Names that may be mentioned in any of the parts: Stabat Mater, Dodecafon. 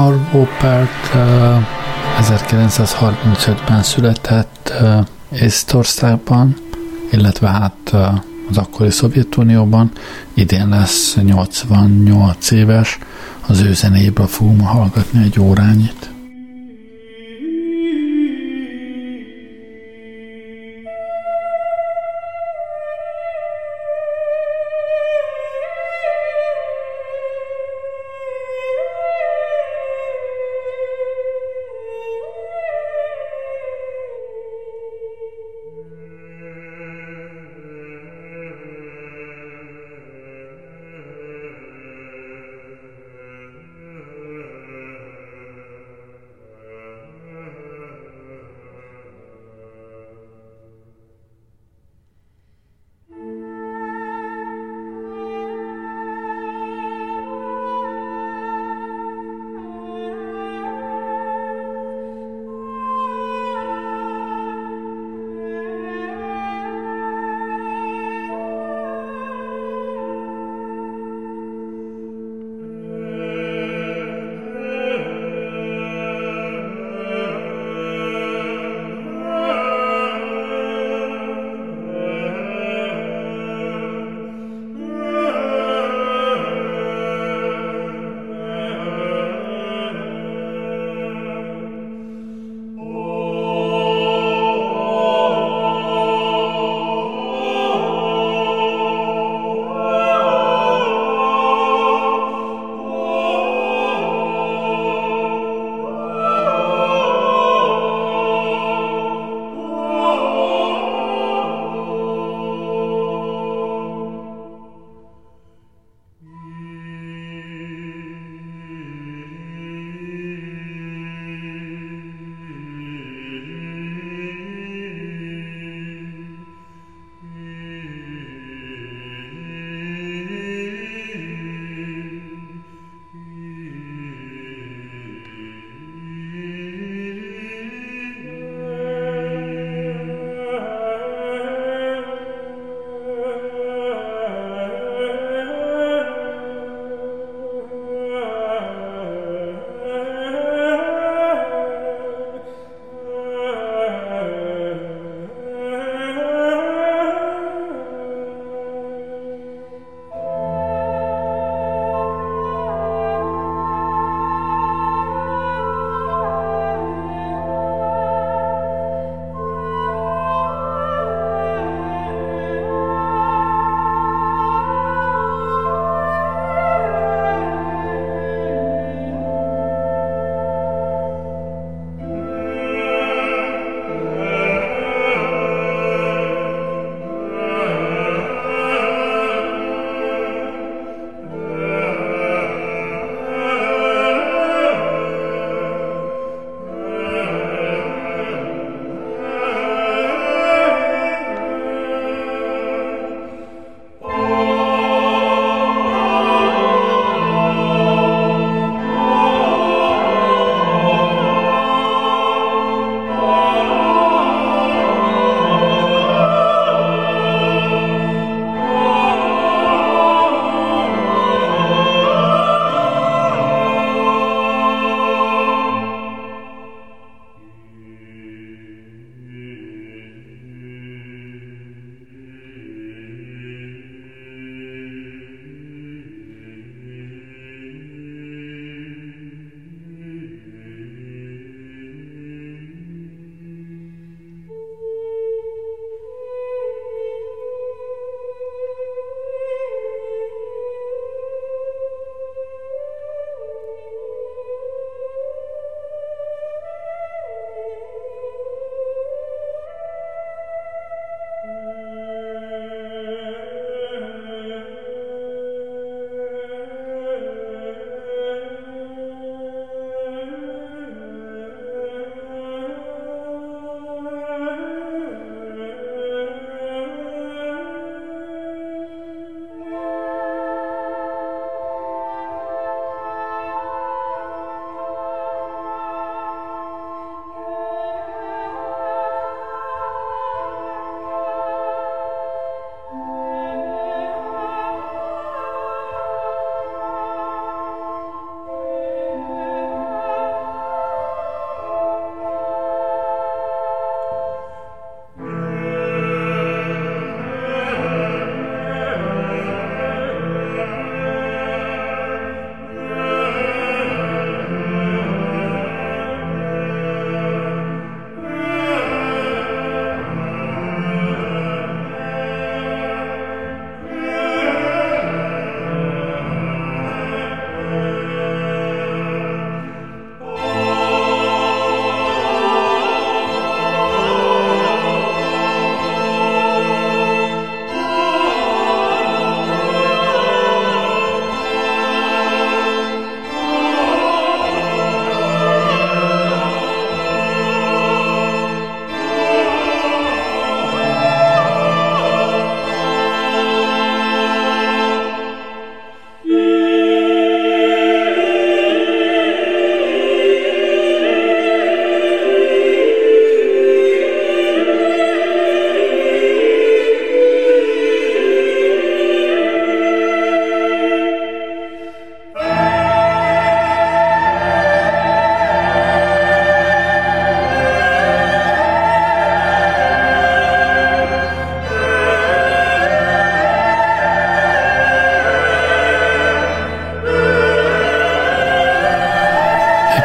Harvó Pärt 1935-ben született Észtországban, illetve hát az akkori Szovjetunióban. Idén lesz 88 éves, az ő zenéből fogunk hallgatni egy órányit.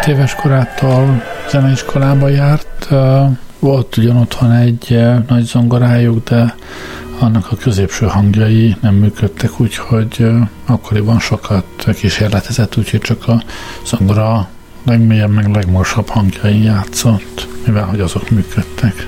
7 éves korától zeneiskolába járt, volt ugyan otthon egy nagy zongorájuk, de annak a középső hangjai nem működtek, úgyhogy akkoriban sokat kísérletezett, úgyhogy csak a zongora legmélyebb, meg legmorsabb hangjain játszott, mivel hogy azok működtek.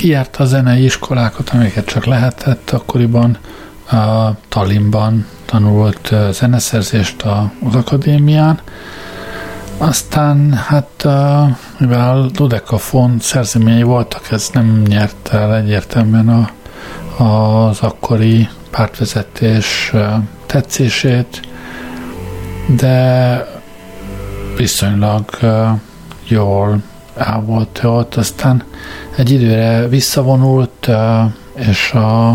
kijárta a zenei iskolákat, amiket csak lehetett akkoriban. Tallinnban tanult zeneszerzést az akadémián. Aztán, mivel Dodecafon szerzeményei voltak, ez nem nyert el egyértelműen az akkori pártvezetés tetszését, de viszonylag jól el volt ott. Aztán egy időre visszavonult, és a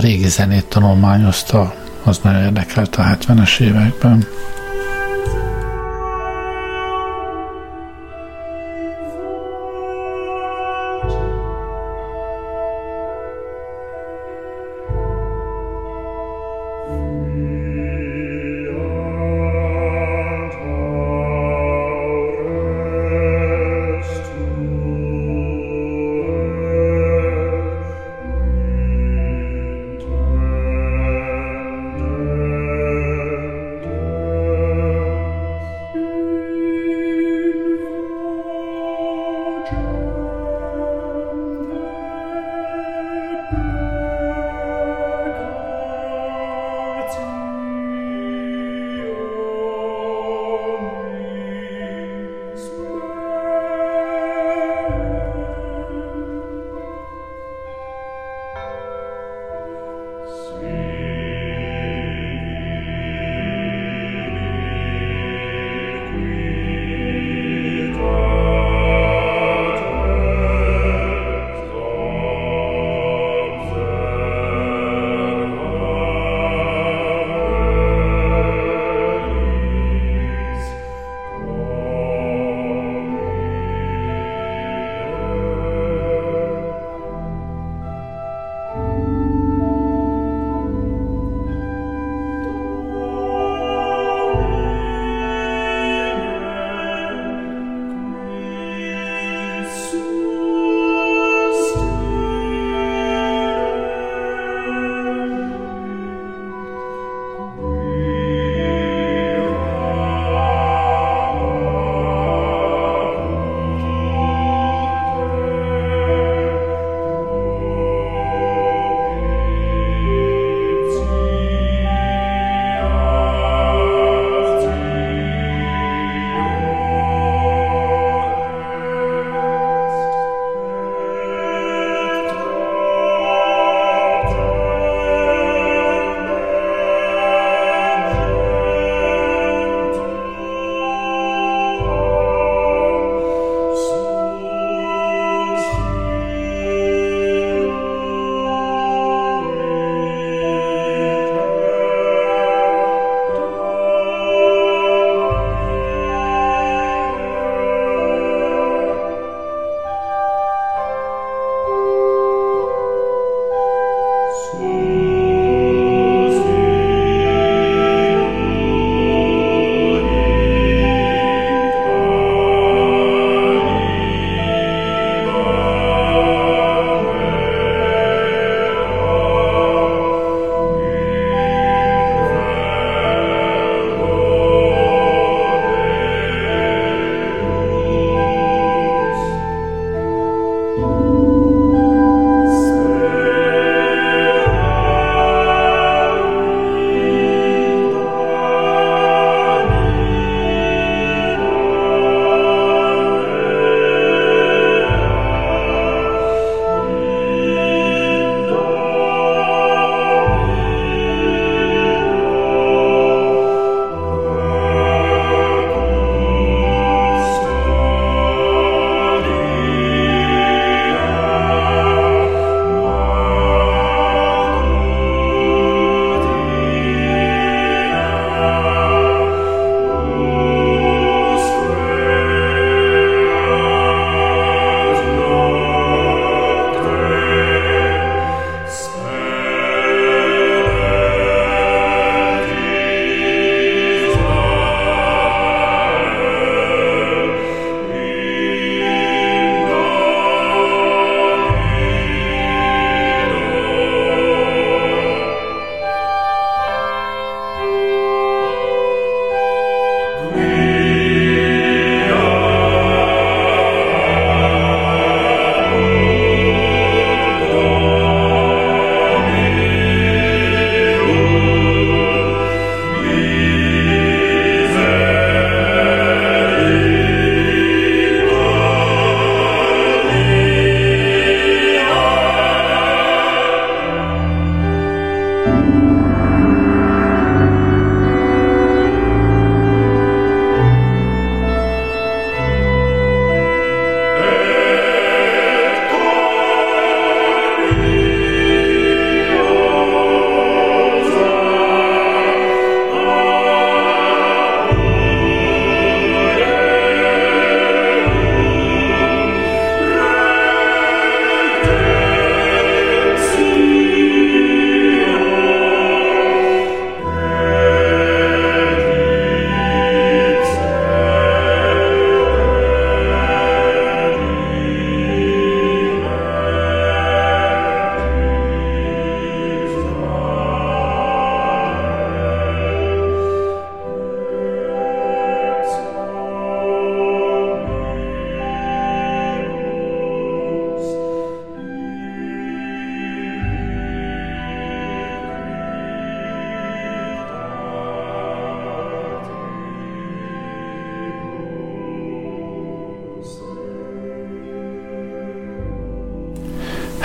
régi zenét tanulmányozta, az nagyon érdekelt a 70-es években.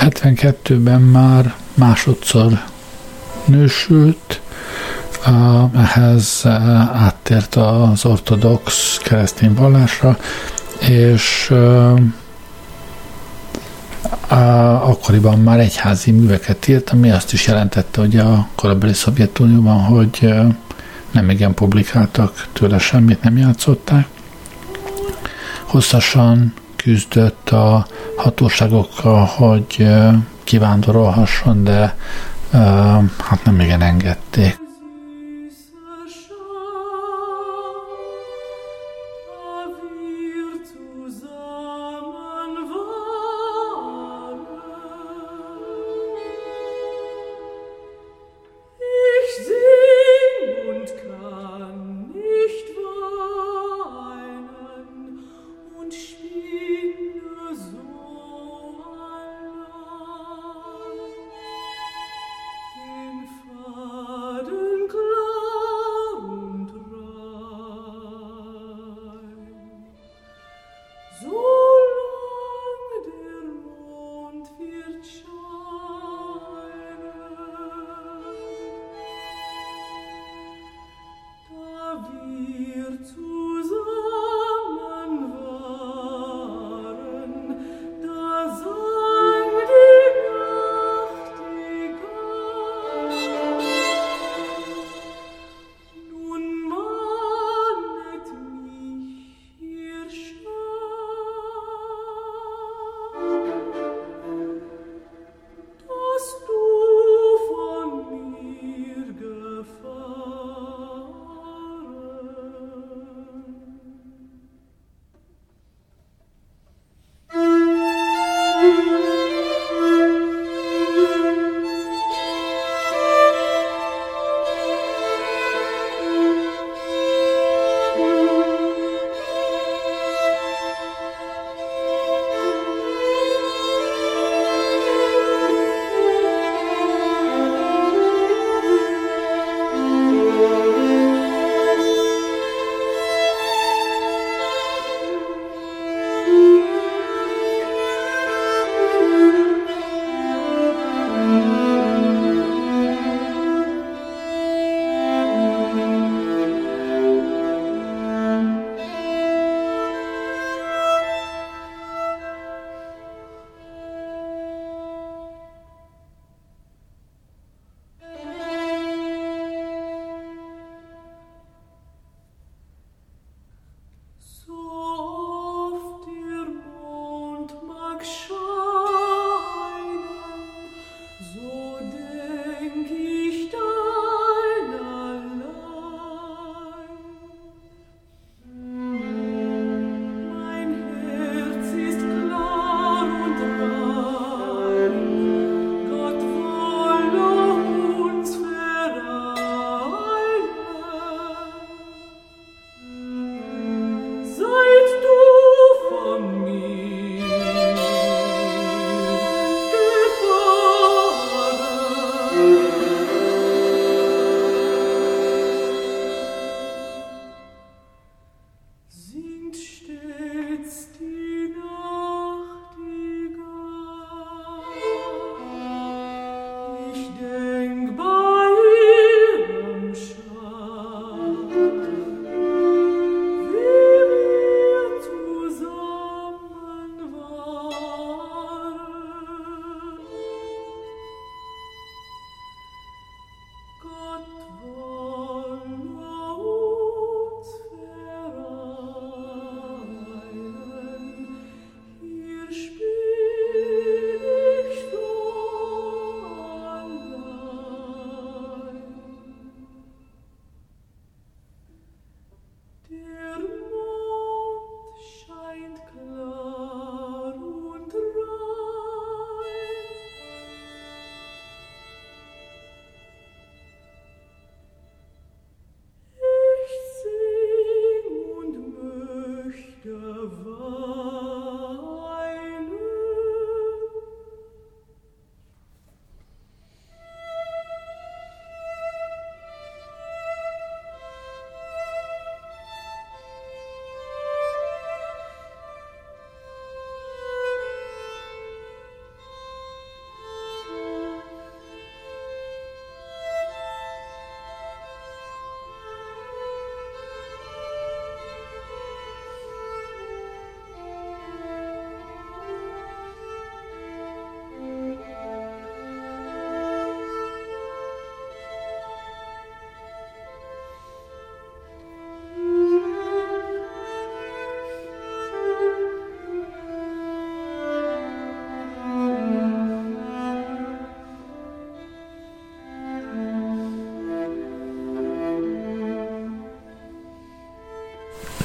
72-ben már másodszor nősült, ehhez áttért az ortodox keresztény vallásra, és akkoriban már egyházi műveket írt, ami azt is jelentette, hogy a korabeli Szovjetunióban, hogy nem igen publikáltak tőle semmit, nem játszották. Hosszasan küzdött a hatóságokkal, hogy kivándorolhasson, de hát nem igen engedték.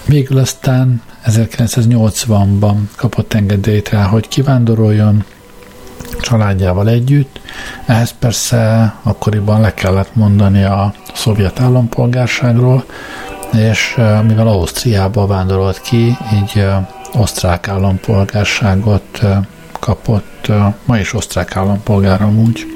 Végül aztán 1980-ban kapott engedélyt rá, hogy kivándoroljon családjával együtt. Ehhez persze akkoriban le kellett mondani a szovjet állampolgárságról, és mivel Ausztriába vándorolt ki, így osztrák állampolgárságot kapott, ma is osztrák állampolgár amúgy.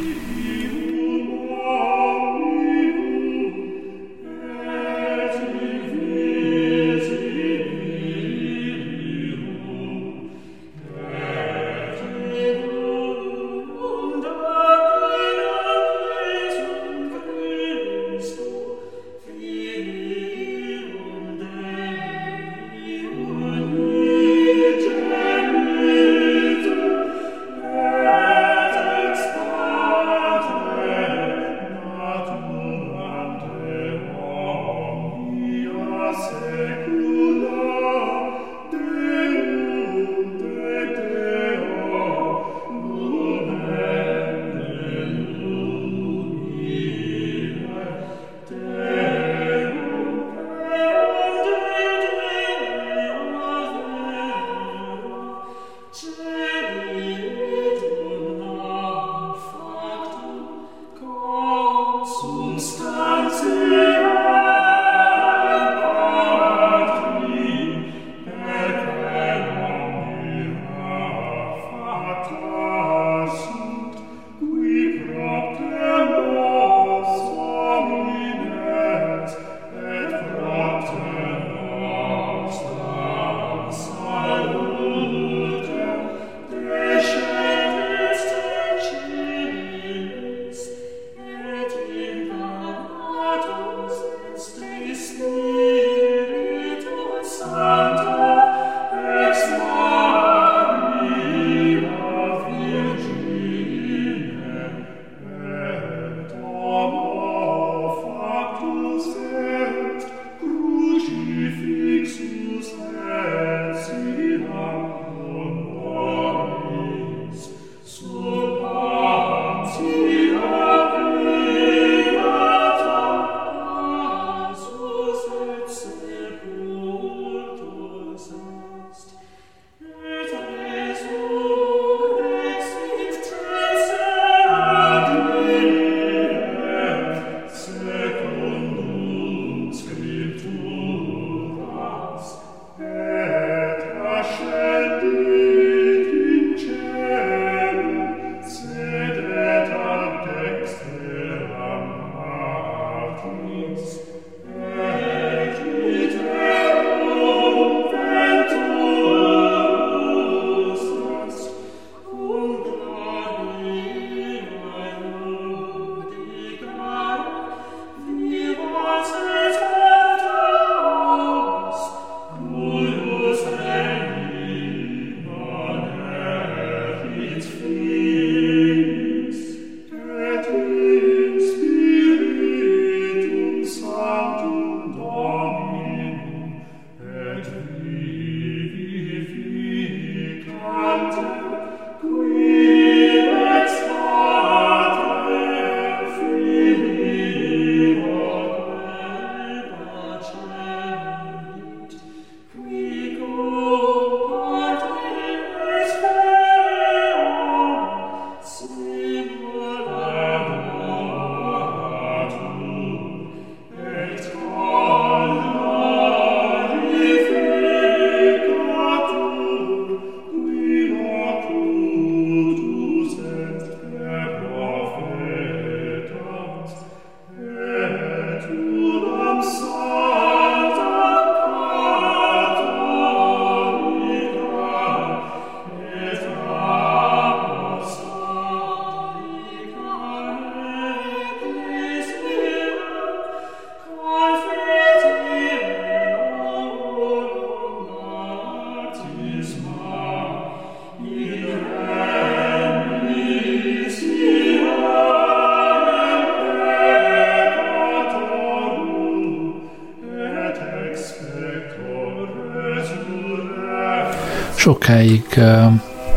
Sokáig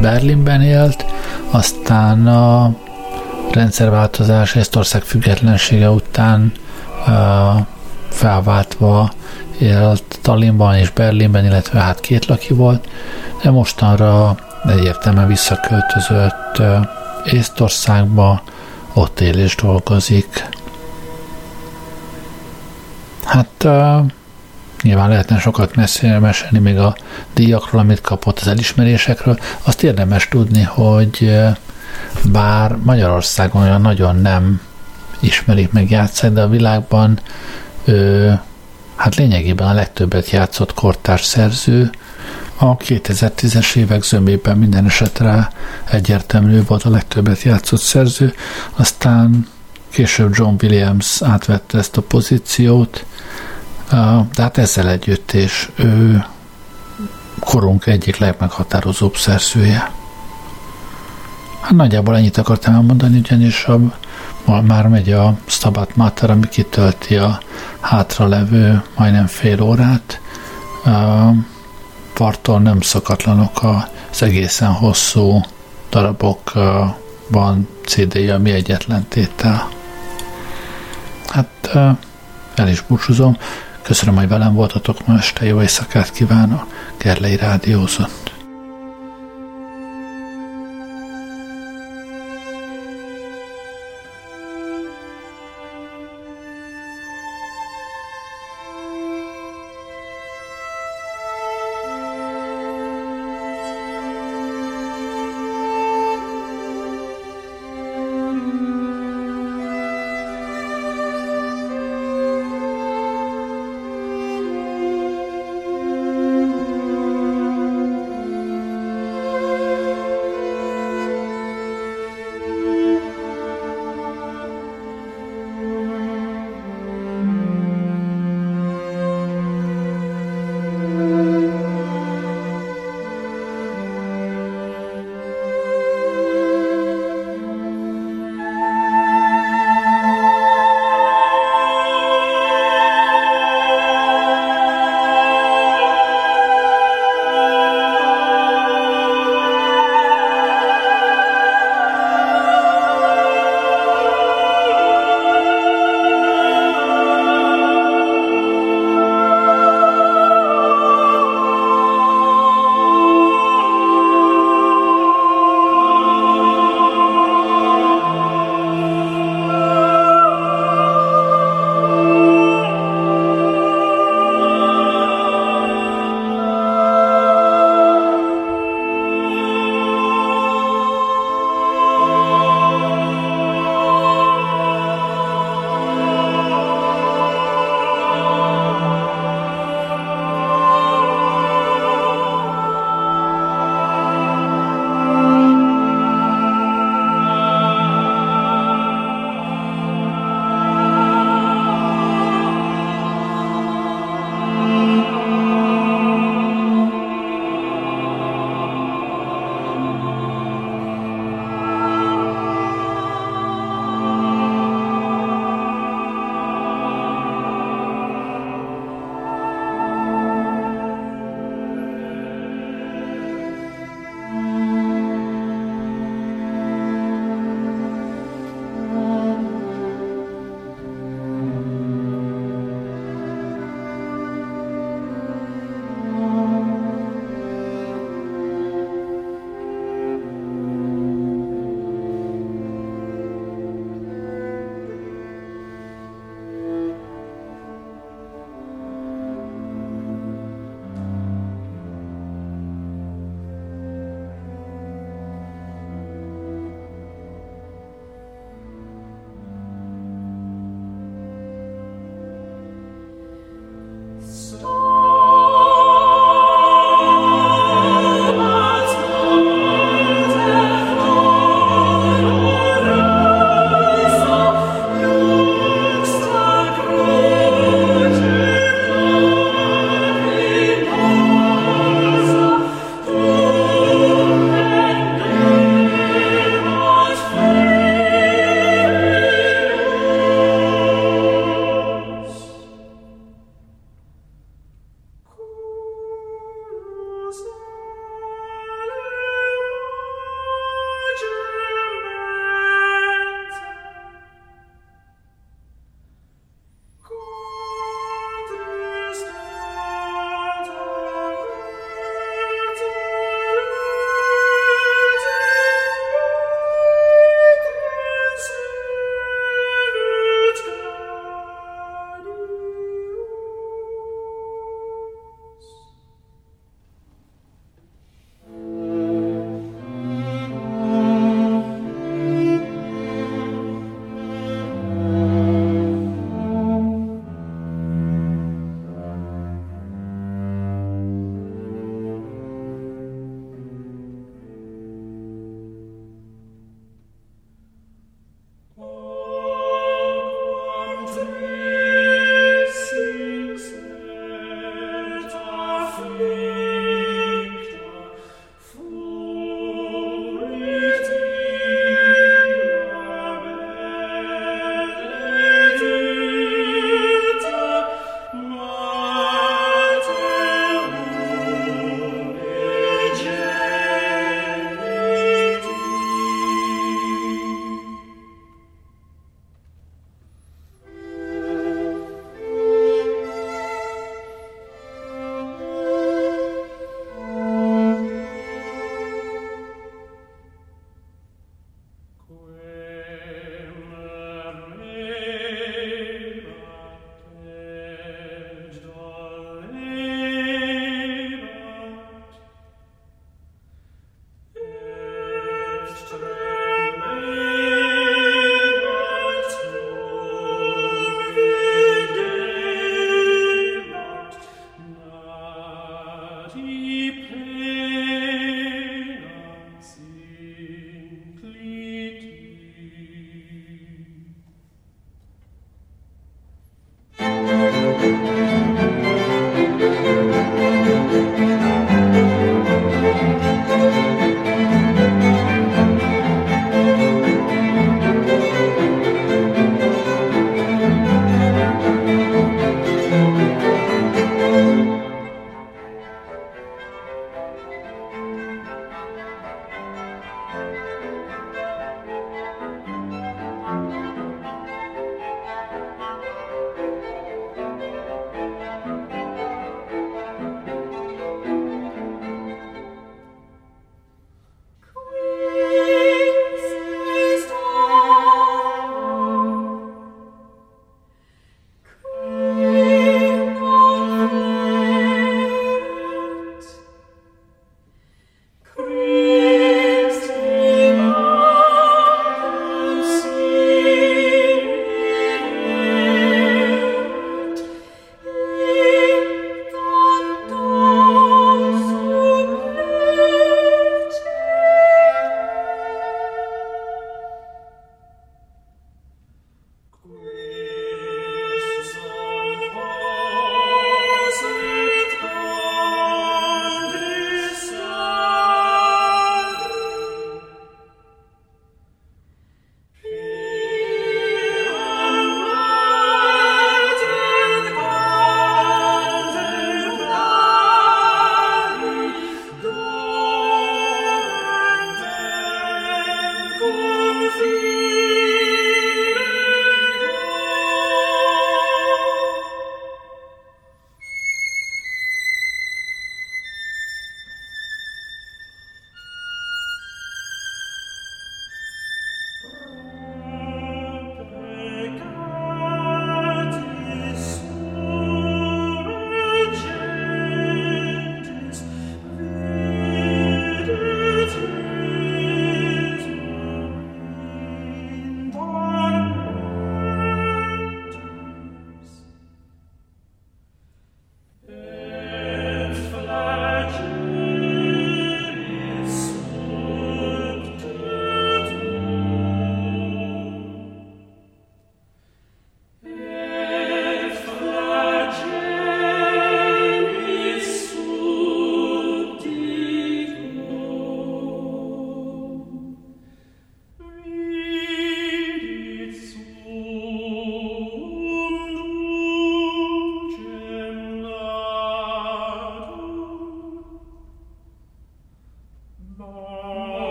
Berlinben élt, aztán a rendszerváltozás Észtország függetlensége után felváltva élt Tallinnban és Berlinben, illetve hát két laki volt, de mostanra egyértelműen visszaköltözött Észtországba, ott él és dolgozik. Hát nyilván lehetne sokat mesélni még a díjakról, amit kapott, az elismerésekről. Azt érdemes tudni, hogy bár Magyarországon olyan nagyon nem ismerik meg játszani, de a világban hát lényegében a legtöbbet játszott kortárs szerző. A 2010-es évek zömében minden esetre egyértelmű volt a legtöbbet játszott szerző, aztán később John Williams átvette ezt a pozíciót, de hát ezzel együtt és ő korunk egyik legmeghatározóbb szerzője. Hát nagyjából ennyit akartam elmondani, ugyanis már megy a Stabat Mater, ami kitölti a hátralevő majdnem fél órát. Parton nem szokatlanok az egészen hosszú darabokban CD-je, ami egyetlen tétel. Hát el is búcsúzom. Köszönöm, hogy velem voltatok ma este. Jó éjszakát kívánok. Gerlei rádiózott.